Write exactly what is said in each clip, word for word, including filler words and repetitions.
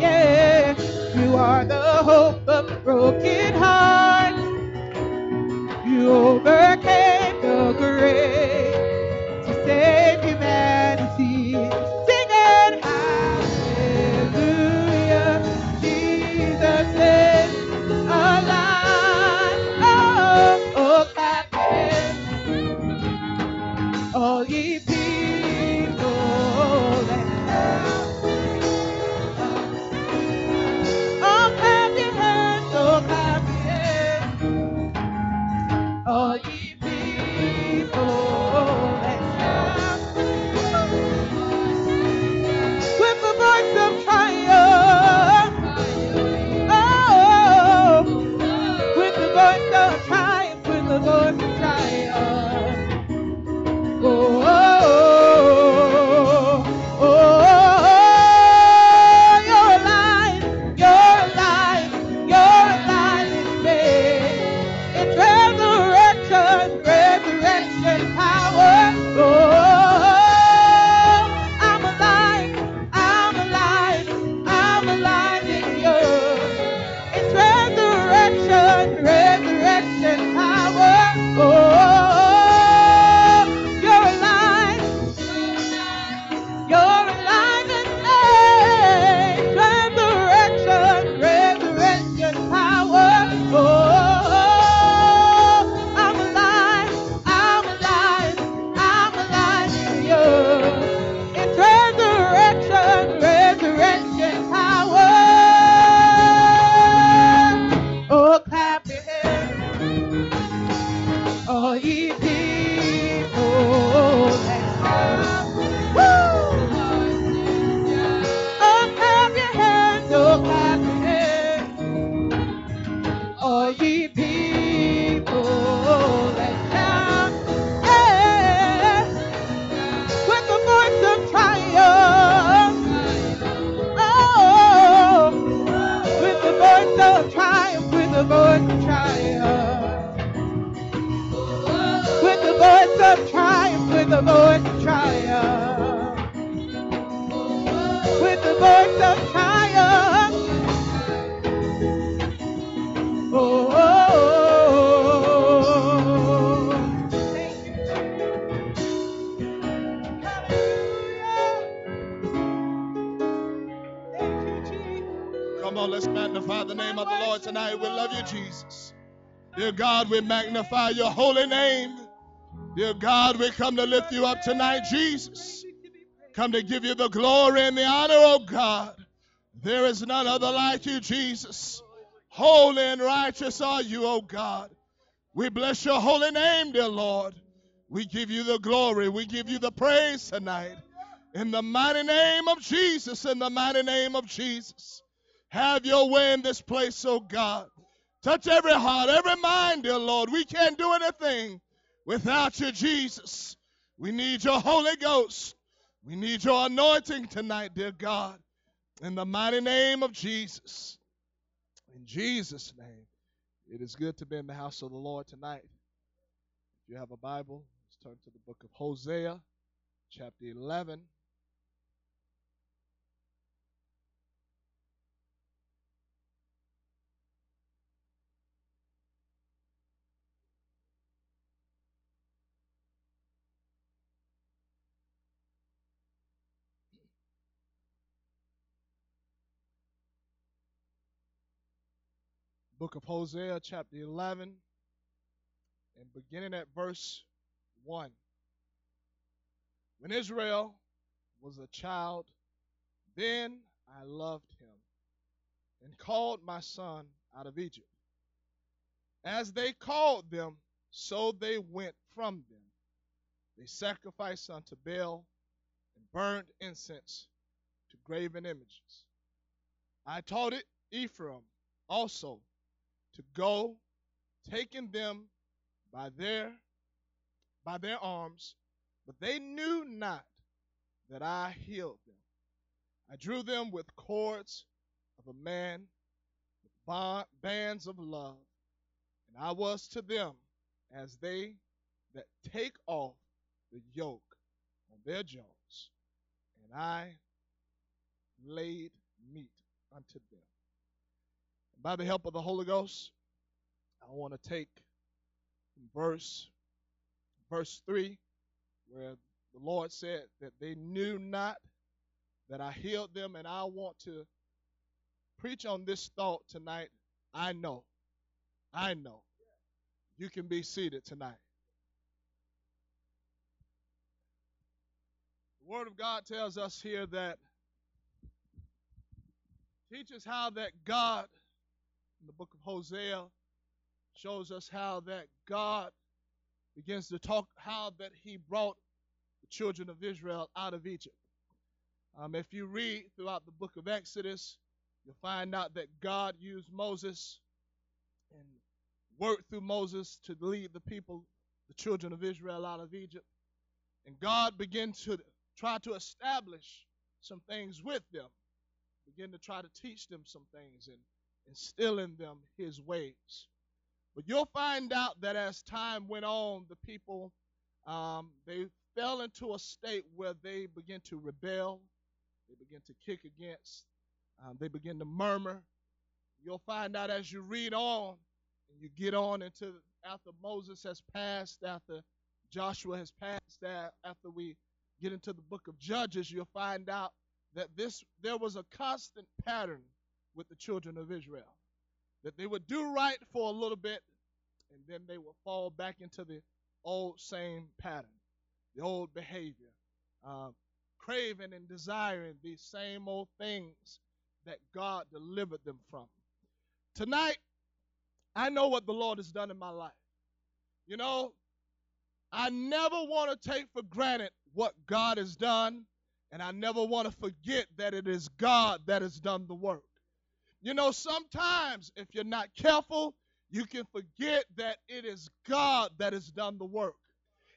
Yeah, you are the hope of broken hearts. You overcame the grave to save humanity. Sing it, hallelujah, Jesus is alive. Oh, oh, clap hands, all ye people. All ye people and now, with the voice of triumph, oh, with the voice of triumph, with the voice of triumph, oh, oh, oh, oh, your life, your life, your life is made. It's resurrection. Resurrection power, oh, I'm alive, I'm alive, I'm alive in you. It's resurrection, resurrection power, oh, you're alive, you're alive in me. Resurrection, resurrection power, oh. With the voice of triumph, with the voice of triumph, oh, oh, oh. Thank you, Jesus. Hallelujah. Thank you, Jesus. Come on, let's magnify the name of the Lord tonight. We love you, Jesus. Dear God, we magnify your holy name. Dear God, we come to lift you up tonight, Jesus. Come to give you the glory and the honor, oh God. There is none other like you, Jesus. Holy and righteous are you, oh God. We bless your holy name, dear Lord. We give you the glory. We give you the praise tonight. In the mighty name of Jesus, in the mighty name of Jesus. Have your way in this place, oh God. Touch every heart, every mind, dear Lord. We can't do anything without you, Jesus. We need your Holy Ghost. We need your anointing tonight, dear God. In the mighty name of Jesus. In Jesus' name. It is good to be in the house of the Lord tonight. If you have a Bible, let's turn to the book of Hosea, chapter eleven. Book of Hosea, chapter eleven, and beginning at verse one. When Israel was a child, then I loved him and called my son out of Egypt. As they called them, so they went from them. They sacrificed unto Baal and burned incense to graven images. I taught it Ephraim also to go, taking them by their, by their arms, but they knew not that I healed them. I drew them with cords of a man, with bond, bands of love, and I was to them as they that take off the yoke on their jaws, and I laid meat unto them. By the help of the Holy Ghost, I want to take verse, verse three, where the Lord said that they knew not that I healed them, and I want to preach on this thought tonight. I know, I know, you can be seated tonight. The Word of God tells us here that, teaches how that God, in the book of Hosea, shows us how that God begins to talk, how that he brought the children of Israel out of Egypt. Um, if you read throughout the book of Exodus, you'll find out that God used Moses and worked through Moses to lead the people, the children of Israel, out of Egypt. And God began to try to establish some things with them, begin to try to teach them some things and instill in them his ways. But you'll find out that as time went on, the people, um, they fell into a state where they begin to rebel. They begin to kick against. Um, they begin to murmur. You'll find out as you read on, and you get on into after Moses has passed, after Joshua has passed, after we get into the book of Judges, you'll find out that this there was a constant pattern with the children of Israel, that they would do right for a little bit, and then they would fall back into the old same pattern, the old behavior, uh, craving and desiring these same old things that God delivered them from. Tonight, I know what the Lord has done in my life. You know, I never want to take for granted what God has done, and I never want to forget that it is God that has done the work. You know, sometimes if you're not careful, you can forget that it is God that has done the work.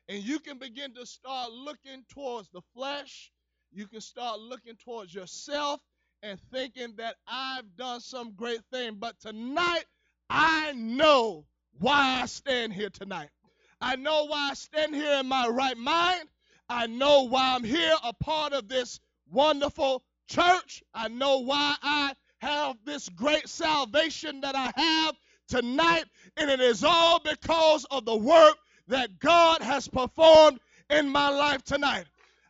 And you can begin to start looking towards the flesh. You can start looking towards yourself and thinking that I've done some great thing. But tonight, I know why I stand here tonight. I know why I stand here in my right mind. I know why I'm here, a part of this wonderful church. I know why I have this great salvation that I have tonight, and it is all because of the work that God has performed in my life tonight.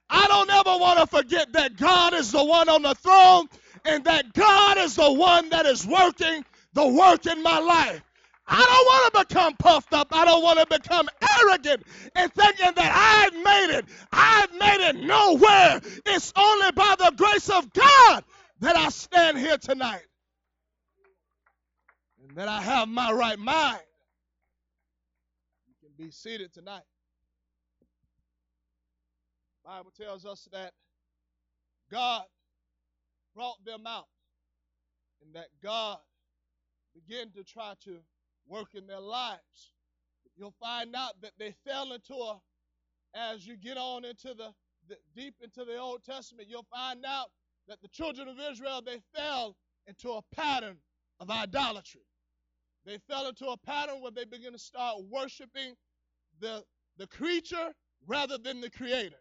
I don't ever want to forget that God is the one on the throne and that God is the one that is working the work in my life. I don't want to become puffed up. I don't want to become arrogant and thinking that I've made it. I've made it nowhere. It's only by the grace of God that I stand here tonight, and that I have my right mind. You can be seated tonight. The Bible tells us that God brought them out, and that God began to try to work in their lives. But you'll find out that they fell into a, as you get on into the, the deep into the Old Testament, you'll find out that the children of Israel, they fell into a pattern of idolatry. They fell into a pattern where they began to start worshiping the, the creature rather than the creator.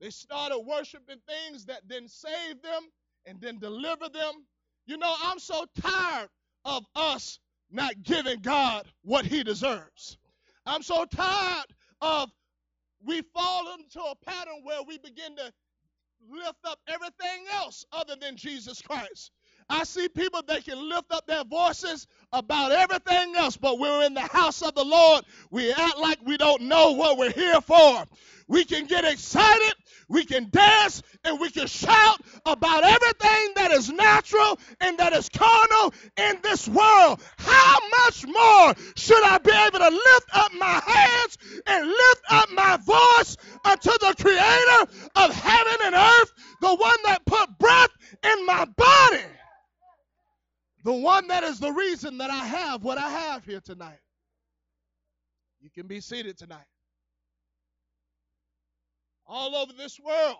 They started worshiping things that didn't save them and didn't deliver them. You know, I'm so tired of us not giving God what he deserves. I'm so tired of we fall into a pattern where we begin to lift up everything else other than Jesus Christ. I see people, they can lift up their voices about everything else, but we're in the house of the Lord. We act like we don't know what we're here for. We can get excited, we can dance, and we can shout about everything that is natural and that is carnal in this world. How much more should I be able to lift up my hands and lift up my voice unto the Creator of heaven and earth, the one that put breath in my body, the one that is the reason that I have what I have here tonight? You can be seated tonight. All over this world,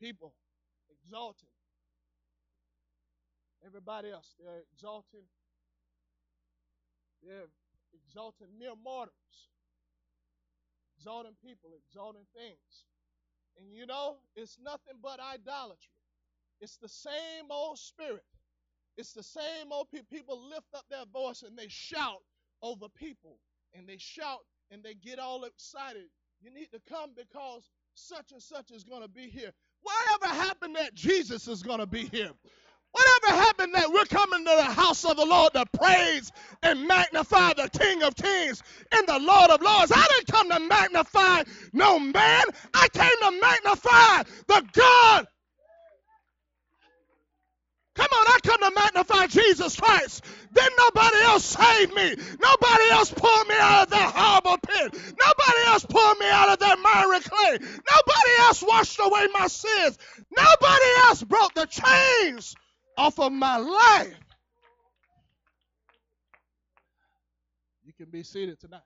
people exalting everybody else. They're exalting. They're exalting mere mortals, exalting people, exalting things. And you know, it's nothing but idolatry. It's the same old spirit. It's the same old people. People lift up their voice and they shout over people. And they shout and they get all excited. You need to come because such and such is going to be here. Whatever happened that Jesus is going to be here? Whatever happened that we're coming to the house of the Lord to praise and magnify the King of Kings and the Lord of Lords? I didn't come to magnify no man. I came to magnify the God. Come on, I come to magnify Jesus Christ. Didn't nobody else save me. Nobody else pulled me out of that horrible pit. Nobody else pulled me out of that miry clay. Nobody else washed away my sins. Nobody else broke the chains off of my life. You can be seated tonight.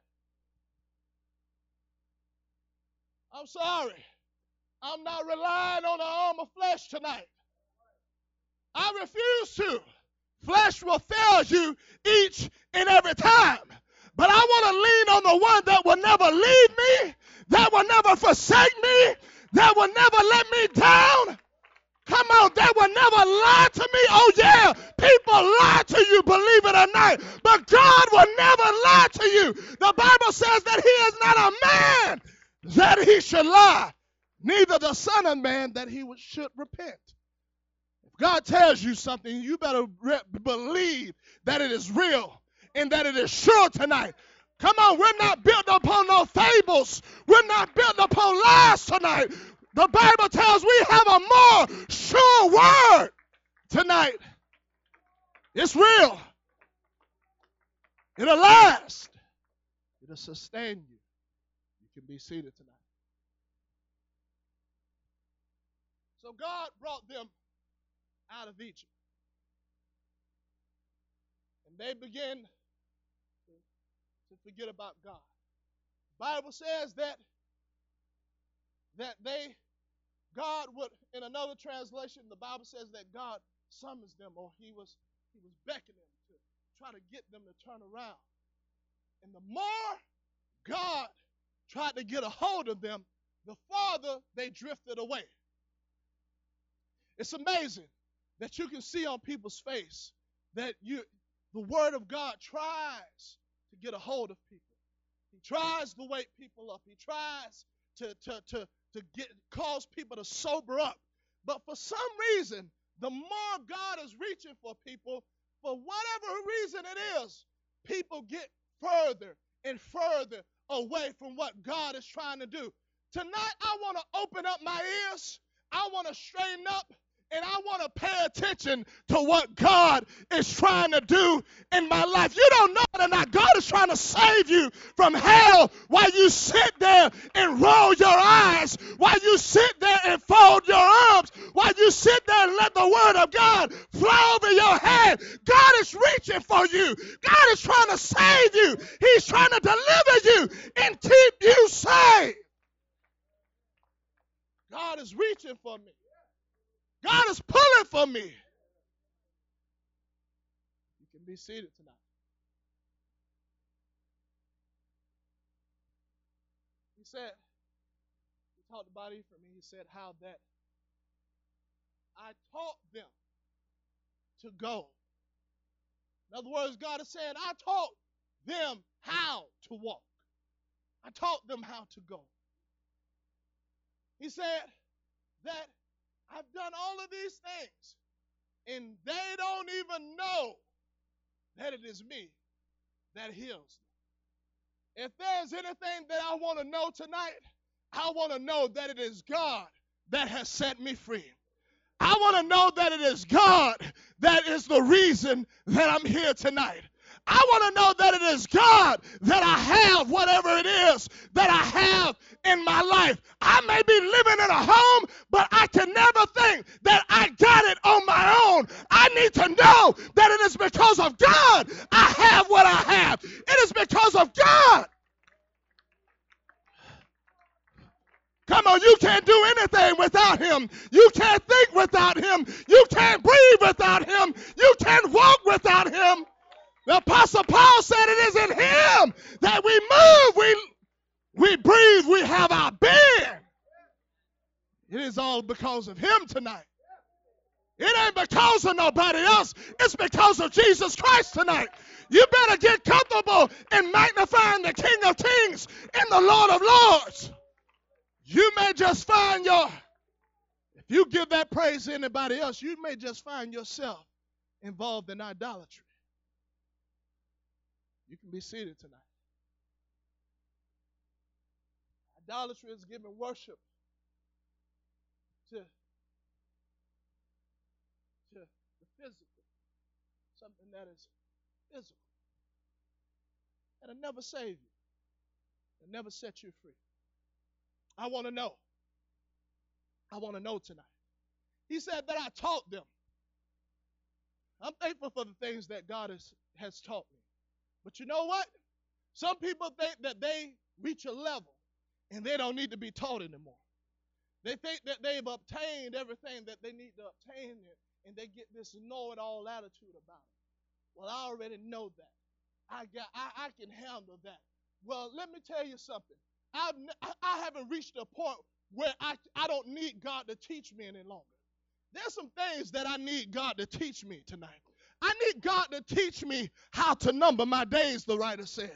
I'm sorry. I'm not relying on the arm of flesh tonight. I refuse to. Flesh will fail you each and every time. But I want to lean on the one that will never leave me, that will never forsake me, that will never let me down. Come on, that will never lie to me. Oh, yeah, people lie to you, believe it or not. But God will never lie to you. The Bible says that he is not a man that he should lie, neither the son of man that he should repent. God tells you something, you better re- believe that it is real and that it is sure tonight. Come on, we're not built upon no fables. We're not built upon lies tonight. The Bible tells we have a more sure word tonight. It's real. It'll last. It'll sustain you. You can be seated tonight. So God brought them out of Egypt. And they begin to forget about God. The Bible says that that they, God would, in another translation, the Bible says that God summons them, or he was he was beckoning to try to get them to turn around. And the more God tried to get a hold of them, the farther they drifted away. It's amazing that you can see on people's face that you, the word of God tries to get a hold of people. He tries to wake people up. He tries to, to, to, to get, cause people to sober up. But for some reason, the more God is reaching for people, for whatever reason it is, people get further and further away from what God is trying to do. Tonight, I want to open up my ears. I want to straighten up. And I want to pay attention to what God is trying to do in my life. You don't know it or not. God is trying to save you from hell while you sit there and roll your eyes, while you sit there and fold your arms, while you sit there and let the word of God fly over your head. God is reaching for you. God is trying to save you. He's trying to deliver you and keep you safe. God is reaching for me. God is pulling for me. You can be seated tonight. He said, he talked about Ephraim, and he said how that I taught them to go. In other words, God is saying, I taught them how to walk. I taught them how to go. He said that I've done all of these things, and they don't even know that it is me that heals them. If there's anything that I want to know tonight, I want to know that it is God that has set me free. I want to know that it is God that is the reason that I'm here tonight. I want to know that it is God that I have whatever it is that I have in my life. I may be living in a home, but I can never think that I got it on my own. I need to know that it is because of God I have what I have. It is because of God. Come on, you can't do anything without him. You can't think without him. You can't breathe without him. You can't walk without him. The Apostle Paul said it is in him that we move, we, we breathe, we have our being. It is all because of him tonight. because of nobody else. It's because of Jesus Christ tonight. You better get comfortable in magnifying the King of Kings and the Lord of Lords. You may just find your, if you give that praise to anybody else, you may just find yourself involved in idolatry. You can be seated tonight. Idolatry is giving worship to, to the physical, something that is physical. That'll never save you. It'll never set you free. I want to know. I want to know tonight. He said that I taught them. I'm thankful for the things that God has, has taught me. But you know what? Some people think that they reach a level and they don't need to be taught anymore. They think that they've obtained everything that they need to obtain, and they get this know-it-all attitude about it. Well, I already know that. I got. I, I can handle that. Well, let me tell you something. I've, I haven't reached a point where I, I don't need God to teach me any longer. There's some things that I need God to teach me tonight. I need God to teach me how to number my days, the writer said.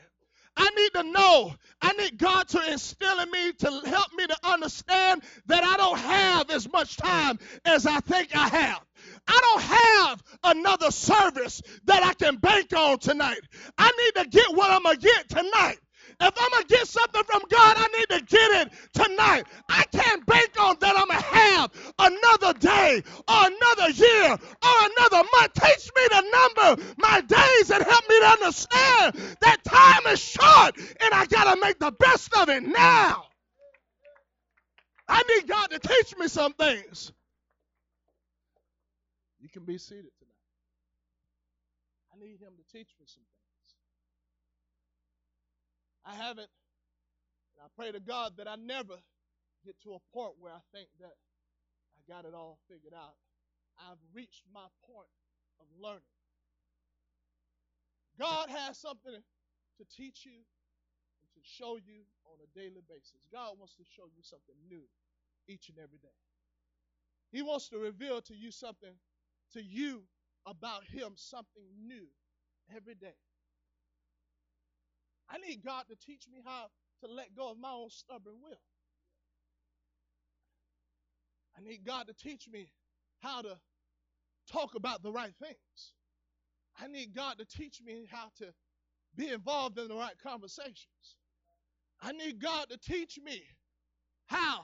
I need to know. I need God to instill in me, to help me to understand that I don't have as much time as I think I have. I don't have another service that I can bank on tonight. I need to get what I'm going to get tonight. If I'm going to get something from God, I need to get it tonight. I can't bank on that I'm going to have another day or another year or another month. Teach me to number my days and help me to understand that time is short and I got to make the best of it now. I need God to teach me some things. You can be seated tonight. I need him to teach me some things. I haven't, and I pray to God that I never get to a point where I think that I got it all figured out. I've reached my point of learning. God has something to teach you and to show you on a daily basis. God wants to show you something new each and every day. He wants to reveal to you something, to you about him, something new every day. I need God to teach me how to let go of my own stubborn will. I need God to teach me how to talk about the right things. I need God to teach me how to be involved in the right conversations. I need God to teach me how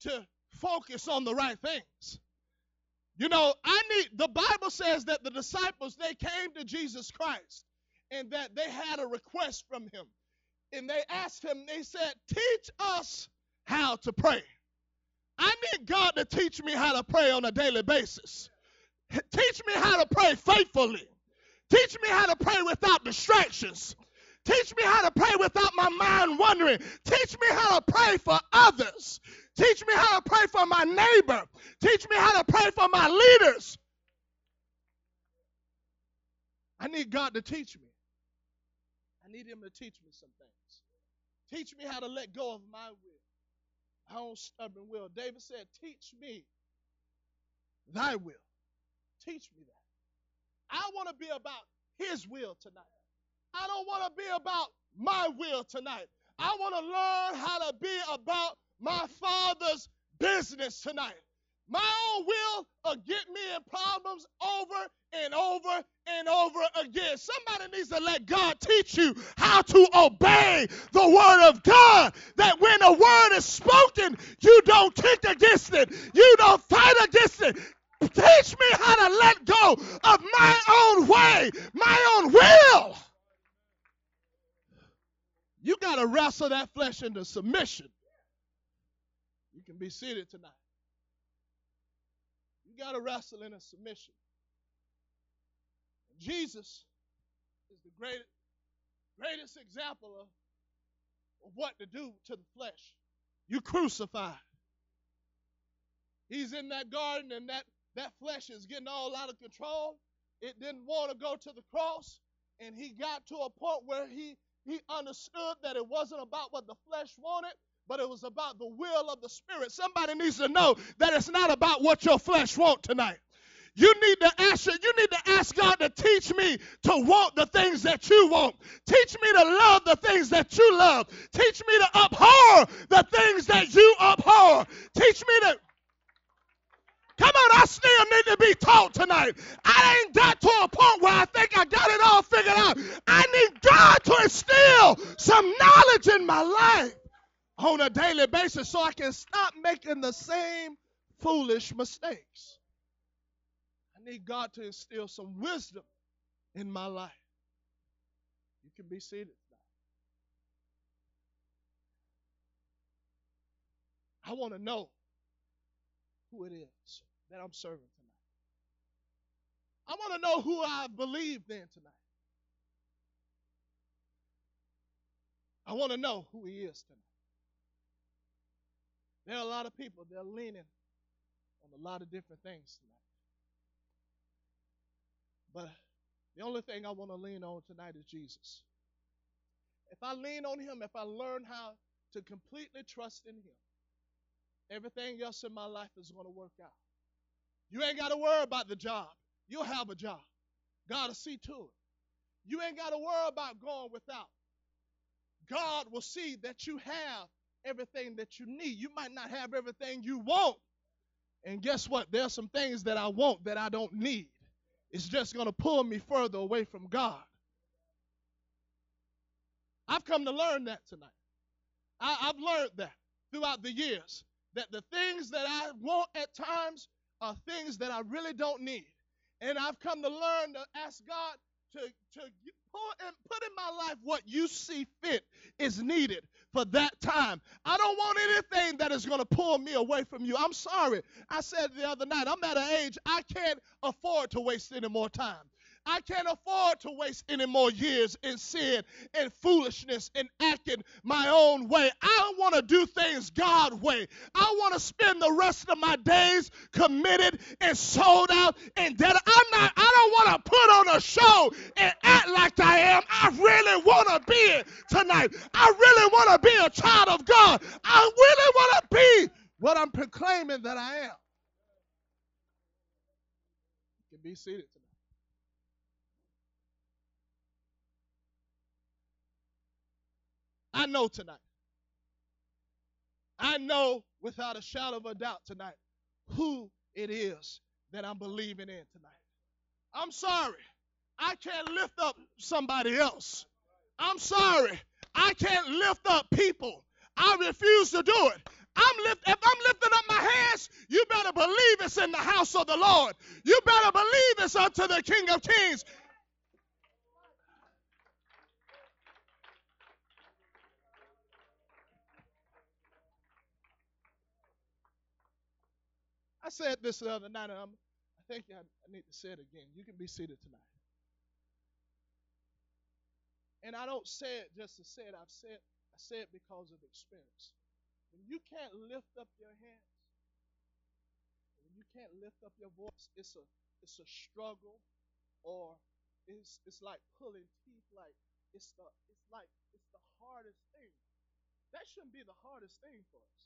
to focus on the right things. You know, I need, the Bible says that the disciples, they came to Jesus Christ, and that they had a request from him. And they asked him, they said, teach us how to pray. I need God to teach me how to pray on a daily basis. Teach me how to pray faithfully. Teach me how to pray without distractions. Teach me how to pray without my mind wandering. Teach me how to pray for others. Teach me how to pray for my neighbor. Teach me how to pray for my leaders. I need God to teach me. I need him to teach me some things. Teach me how to let go of my will, my own stubborn will. David said, teach me thy will. Teach me that. I want to be about his will tonight. I don't want to be about my will tonight. I want to learn how to be about my Father's business tonight. My own will will get me in problems over and over and over again. Somebody needs to let God teach you how to obey the word of God. That when the word is spoken, you don't kick against it. You don't fight against it. Teach me how to let go of my own way, my own will. You got to wrestle that flesh into submission. You can be seated tonight. You got to wrestle in a submission. Jesus is the greatest, greatest example of, of what to do to the flesh. You crucify. He's in that garden, and that, that flesh is getting all out of control. It didn't want to go to the cross, and he got to a point where he, he understood that it wasn't about what the flesh wanted, but it was about the will of the Spirit. Somebody needs to know that it's not about what your flesh wants tonight. You need to ask it. You need to ask God to teach me to want the things that you want. Teach me to love the things that you love. Teach me to abhor the things that you abhor. Teach me to... Come on, I still need to be taught tonight. I ain't got to a point where I think I got it all figured out. I need God to instill some knowledge in my life on a daily basis so I can stop making the same foolish mistakes. I need God to instill some wisdom in my life. You can be seated now. I want to know who it is that I'm serving tonight. I want to know who I believed in tonight. I want to know who he is tonight. There are a lot of people that are leaning on a lot of different things tonight. But the only thing I want to lean on tonight is Jesus. If I lean on him, if I learn how to completely trust in him, everything else in my life is going to work out. You ain't got to worry about the job. You'll have a job. God will see to it. You ain't got to worry about going without. God will see that you have everything that you need. You might not have everything you want. And guess what? There's some things that I want that I don't need. It's just going to pull me further away from God. I've come to learn that tonight. I, I've learned that throughout the years, that the things that I want at times are things that I really don't need. And I've come to learn to ask God to, to pour and put in my life what you see fit is needed for that time. I don't want anything that is going to pull me away from you. I'm sorry. I said the other night, I'm at an age I can't afford to waste any more time. I can't afford to waste any more years in sin and foolishness and acting my own way. I want to do things God's way. I want to spend the rest of my days committed and sold out and dead. I'm not, I don't want to put on a show and act like I am. I really want to be it tonight. I really want to be a child of God. I really want to be what I'm proclaiming that I am. You can be seated. I know tonight, I know without a shadow of a doubt tonight who it is that I'm believing in tonight. I'm sorry, I can't lift up somebody else. I'm sorry, I can't lift up people. I refuse to do it. I'm lift, if I'm lifting up my hands, you better believe it's in the house of the Lord. You better believe it's unto the King of Kings. I said this the other night, and I'm, I think I, I need to say it again. You can be seated tonight. And I don't say it just to say it. I've said, I say it because of experience. When you can't lift up your hands, when you can't lift up your voice, it's a, it's a struggle, or it's, it's like pulling teeth. Like it's the, it's like it's the hardest thing. That shouldn't be the hardest thing for us.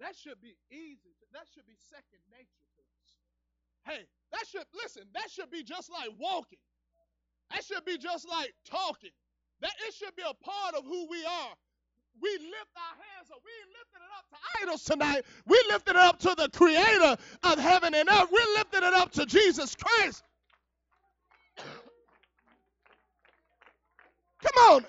That should be easy. That should be second nature to us. Hey, that should, listen, that should be just like walking. That should be just like talking. That it should be a part of who we are. We lift our hands up. We ain't lifting it up to idols tonight. We lifted it up to the creator of heaven and earth. We're lifting it up to Jesus Christ. Come on.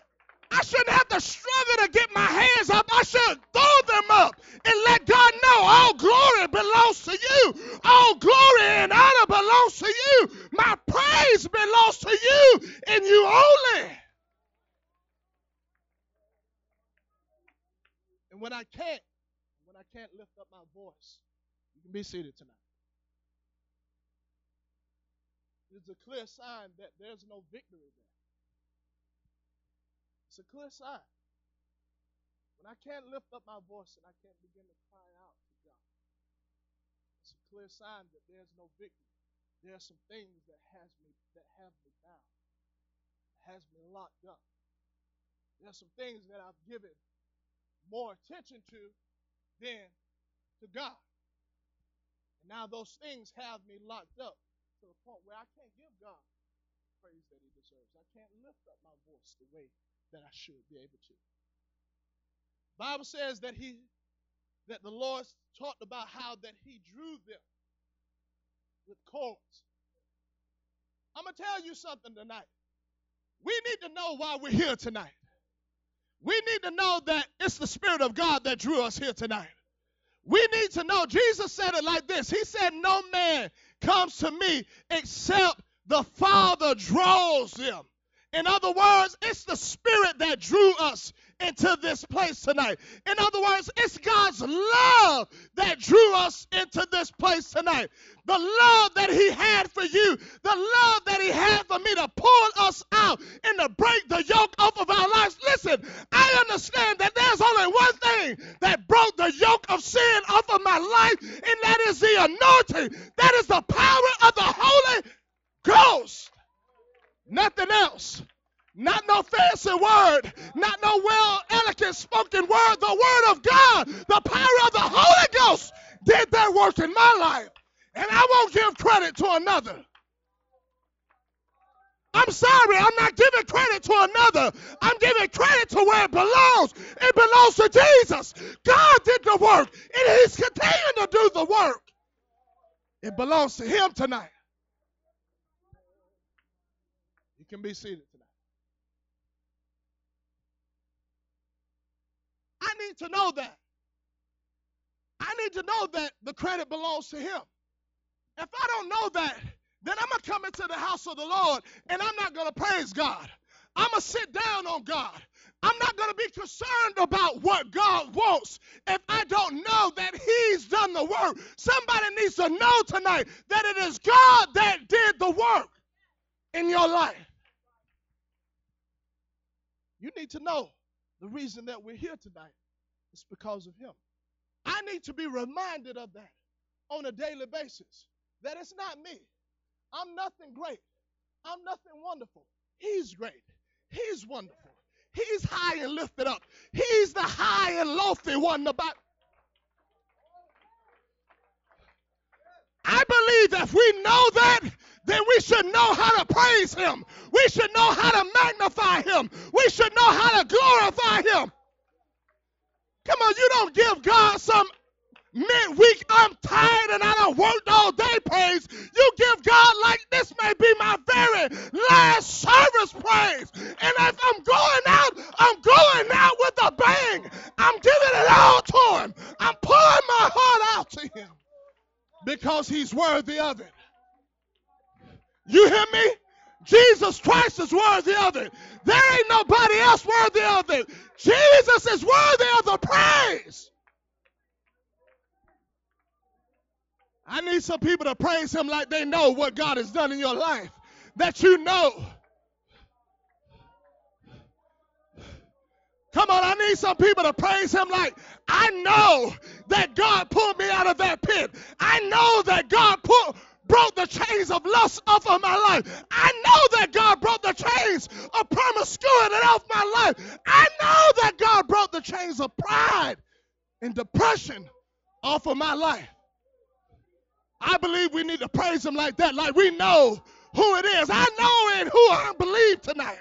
I shouldn't have to struggle to get my hands up. I should throw them up and let God know all glory belongs to you. All glory and honor belongs to you. My praise belongs to you and you only. And when I can't, when I can't lift up my voice, you can be seated tonight. It's a clear sign that there's no victory there. It's a clear sign. When I can't lift up my voice and I can't begin to cry out to God, it's a clear sign that there's no victory. There are some things that has me that have me down, has me locked up. There are some things that I've given more attention to than to God. And now those things have me locked up to the point where I can't give God the praise that he deserves. I can't lift up my voice the way that I should be able to. The Bible says that he, that the Lord talked about how that he drew them with cords. I'm going to tell you something tonight. We need to know why we're here tonight. We need to know that it's the Spirit of God that drew us here tonight. We need to know. Jesus said it like this. He said, no man comes to me except the Father draws them. In other words, it's the Spirit that drew us into this place tonight. In other words, it's God's love that drew us into this place tonight. The love that he had for you, the love that he had for me to pull us out and to break the yoke off of our lives. Listen, I understand that there's only one thing that broke the yoke of sin off of my life, and that is the anointing. That is the power of the Holy Ghost. Nothing else. Not no fancy word. Not no well eloquent spoken word. The word of God. The power of the Holy Ghost did that work in my life. And I won't give credit to another. I'm sorry, I'm not giving credit to another. I'm giving credit to where it belongs. It belongs to Jesus. God did the work, and he's continuing to do the work. It belongs to him tonight. You can be seated tonight. I need to know that. I need to know that the credit belongs to him. If I don't know that, then I'm going to come into the house of the Lord and I'm not going to praise God. I'm going to sit down on God. I'm not going to be concerned about what God wants if I don't know that he's done the work. Somebody needs to know tonight that it is God that did the work in your life. You need to know the reason that we're here tonight is because of him. I need to be reminded of that on a daily basis, that it's not me. I'm nothing great. I'm nothing wonderful. He's great. He's wonderful. He's high and lifted up. He's the high and lofty one. About. I believe if we know that, then we should know how to praise him. We should know how to magnify him. We should know how to glorify him. Come on, you don't give God some midweek, I'm tired and I done worked all day praise. You give God like this may be my very last service praise. And if I'm going out, I'm going out with a bang. I'm giving it all to him. I'm pouring my heart out to him because he's worthy of it. You hear me? Jesus Christ is worthy of it. There ain't nobody else worthy of it. Jesus is worthy of the praise. I need some people to praise him like they know what God has done in your life. That you know. Come on, I need some people to praise him like, I know that God pulled me out of that pit. I know that God pulled... broke the chains of lust off of my life. I know that God broke the chains of promiscuity off my life. I know that God broke the chains of pride and depression off of my life. I believe we need to praise him like that, like we know who it is. I know in who I believe tonight.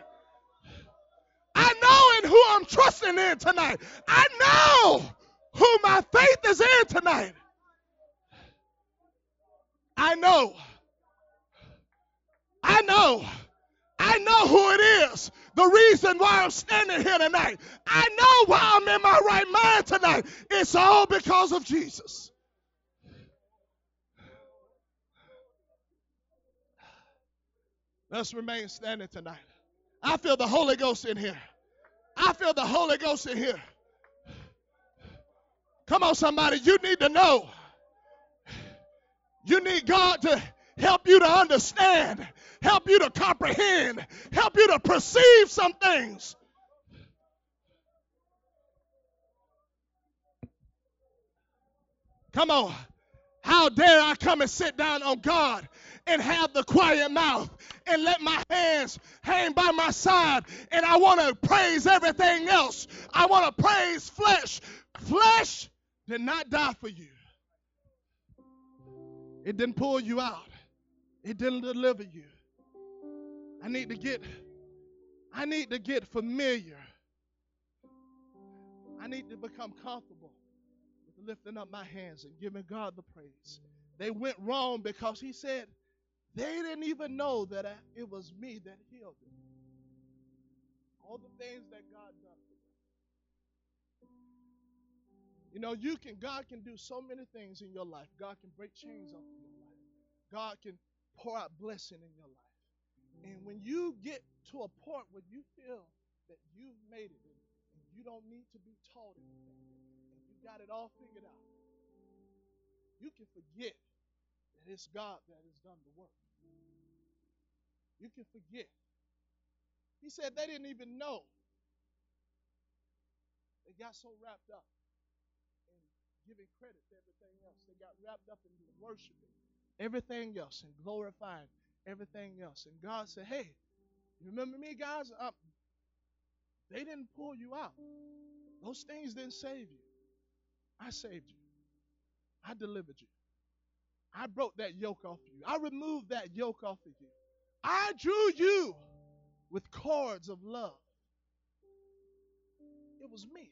I know in who I'm trusting in tonight. I know who my faith is in tonight. I know, I know, I know who it is, the reason why I'm standing here tonight. I know why I'm in my right mind tonight. It's all because of Jesus. Let's remain standing tonight. I feel the Holy Ghost in here. I feel the Holy Ghost in here. Come on, somebody, you need to know. You need God to help you to understand, help you to comprehend, help you to perceive some things. Come on. How dare I come and sit down on God and have the quiet mouth and let my hands hang by my side, and I want to praise everything else. I want to praise flesh. Flesh did not die for you. It didn't pull you out. It didn't deliver you. I need to get, I need to get familiar. I need to become comfortable with lifting up my hands and giving God the praise. They went wrong because he said they didn't even know that I, it was me that healed them. All the things that God done for them. You know, you can, God can do so many things in your life. God can break chains off of your life. God can pour out blessing in your life. And when you get to a point where you feel that you've made it, and you don't need to be taught anything, and you got it all figured out, you can forget that it's God that has done the work. You can forget. He said they didn't even know. They got so wrapped up in giving credit to everything else. They got wrapped up in worshiping everything else and glorifying everything else. And God said, hey, you remember me, guys? I'm, they didn't pull you out. Those things didn't save you. I saved you. I delivered you. I broke that yoke off of you. I removed that yoke off of you. I drew you with cords of love. It was me.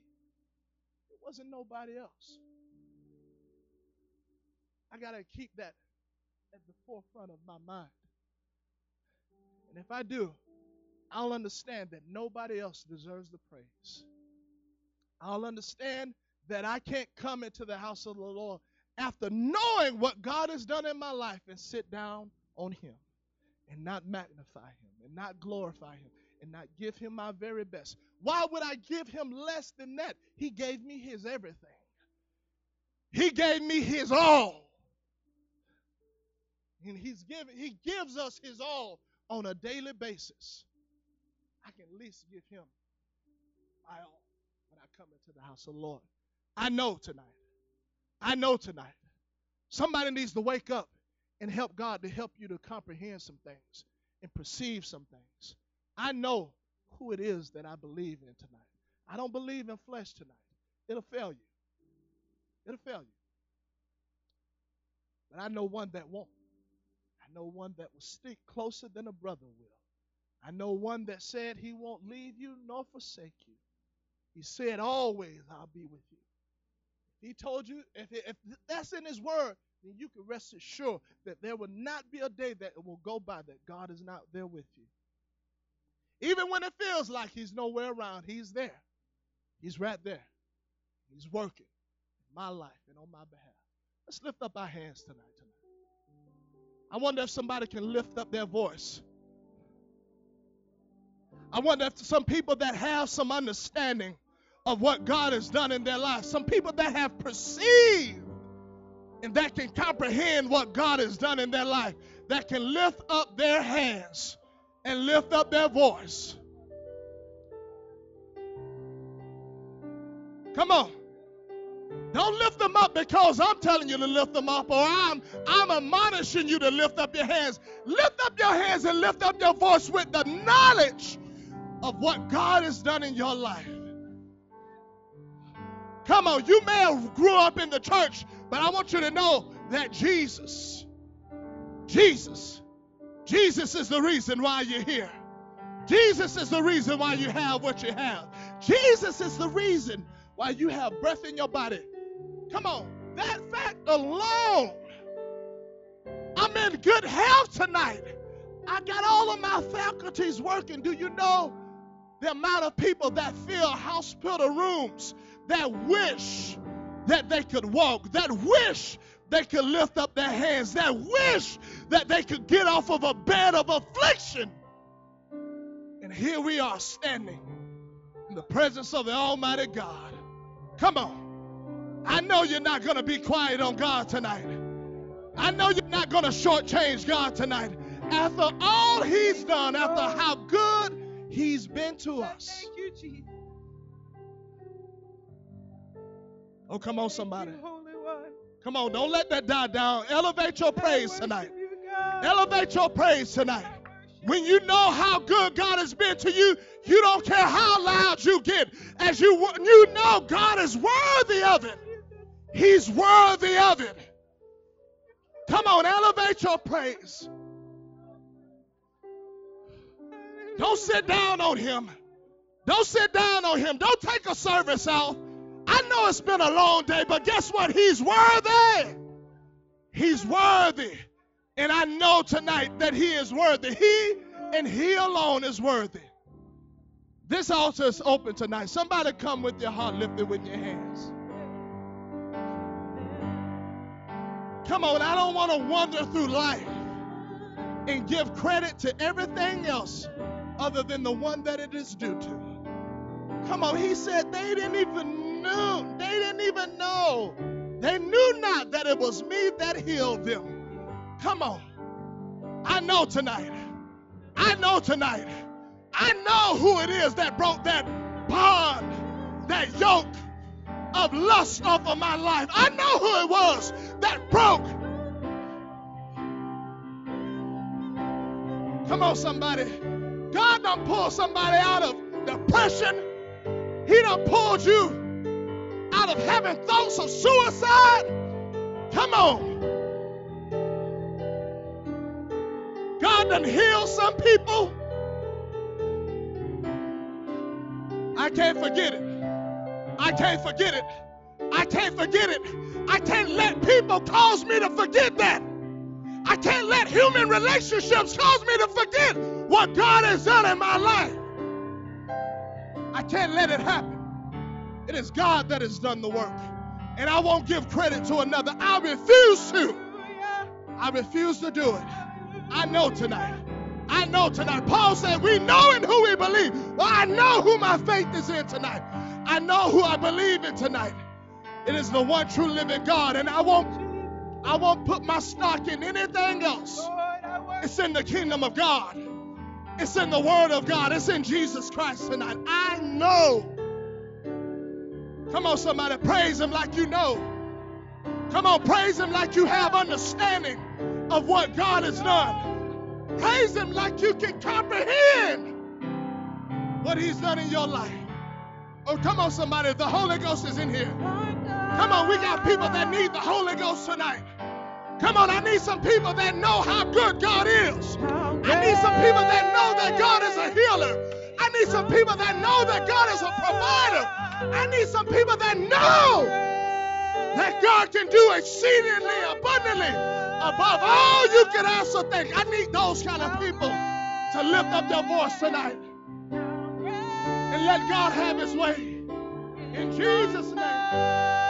It wasn't nobody else. I got to keep that at the forefront of my mind. And if I do, I'll understand that nobody else deserves the praise. I'll understand that I can't come into the house of the Lord after knowing what God has done in my life and sit down on him and not magnify him and not glorify him and not give him my very best. Why would I give him less than that? He gave me his everything. He gave me his all. And he's giving, he gives us his all on a daily basis. I can at least give him my all when I come into the house of the Lord. I know tonight. I know tonight. Somebody needs to wake up and help God to help you to comprehend some things and perceive some things. I know who it is that I believe in tonight. I don't believe in flesh tonight. It'll fail you. It'll fail you. But I know one that won't. I know one that will stick closer than a brother will. I know one that said he won't leave you nor forsake you. He said, always I'll be with you. He told you, if, it, if that's in his word, then you can rest assured that there will not be a day that it will go by that God is not there with you. Even when it feels like he's nowhere around, he's there. He's right there. He's working in my life and on my behalf. Let's lift up our hands tonight. tonight. I wonder if somebody can lift up their voice. I wonder if some people that have some understanding of what God has done in their life, some people that have perceived and that can comprehend what God has done in their life, that can lift up their hands and lift up their voice. Come on. Don't lift them up because I'm telling you to lift them up or I'm, I'm admonishing you to lift up your hands. Lift up your hands and lift up your voice with the knowledge of what God has done in your life. Come on, you may have grew up in the church, but I want you to know that Jesus, Jesus, Jesus is the reason why you're here. Jesus is the reason why you have what you have. Jesus is the reason why you have breath in your body. Come on, that fact alone. I'm in good health tonight. I got all of my faculties working. Do you know the amount of people that fill hospital rooms that wish that they could walk, that wish they could lift up their hands, that wish that they could get off of a bed of affliction? And here we are standing in the presence of the Almighty God. Come on. I know you're not going to be quiet on God tonight. I know you're not going to shortchange God tonight. After all he's done, after how good he's been to us. Thank you, Jesus. Oh, come on, somebody. Come on, don't let that die down. Elevate your praise tonight. Elevate your praise tonight. When you know how good God has been to you, you don't care how loud you get. As you, you know God is worthy of it. He's worthy of it. Come on, elevate your praise. Don't sit down on him. Don't sit down on him. Don't take a service out. I know it's been a long day, but guess what? He's worthy. He's worthy. And I know tonight that he is worthy. He and he alone is worthy. This altar is open tonight. Somebody come with your heart lifted with your hands. Come on, I don't want to wander through life and give credit to everything else other than the one that it is due to. Come on, he said they didn't even know. They didn't even know. They knew not that it was me that healed them. Come on. I know tonight. I know tonight. I know who it is that broke that bond, that yoke of lust off of my life. I know who it was that broke. Come on, somebody. God done pulled somebody out of depression. He done pulled you out of having thoughts of suicide. Come on. God done healed some people. I can't forget it. I can't forget it. I can't forget it. I can't let people cause me to forget that. I can't let human relationships cause me to forget what God has done in my life. I can't let it happen. It is God that has done the work. And I won't give credit to another. I refuse to. I refuse to do it. I know tonight. I know tonight. Paul said, we know in who we believe. Well, I know who my faith is in tonight. I know who I believe in tonight. It is the one true living God. And I won't, I won't put my stock in anything else. It's in the kingdom of God. It's in the word of God. It's in Jesus Christ tonight. I know. Come on, somebody. Praise him like you know. Come on. Praise him like you have understanding of what God has done. Praise him like you can comprehend what he's done in your life. Oh, come on, somebody. The Holy Ghost is in here. Come on, we got people that need the Holy Ghost tonight. Come on, I need some people that know how good God is. I need some people that know that God is a healer. I need some people that know that God is a provider. I need some people that know that God can do exceedingly abundantly above all you can ask or think. I need those kind of people to lift up their voice tonight and let God have his way in Jesus' name.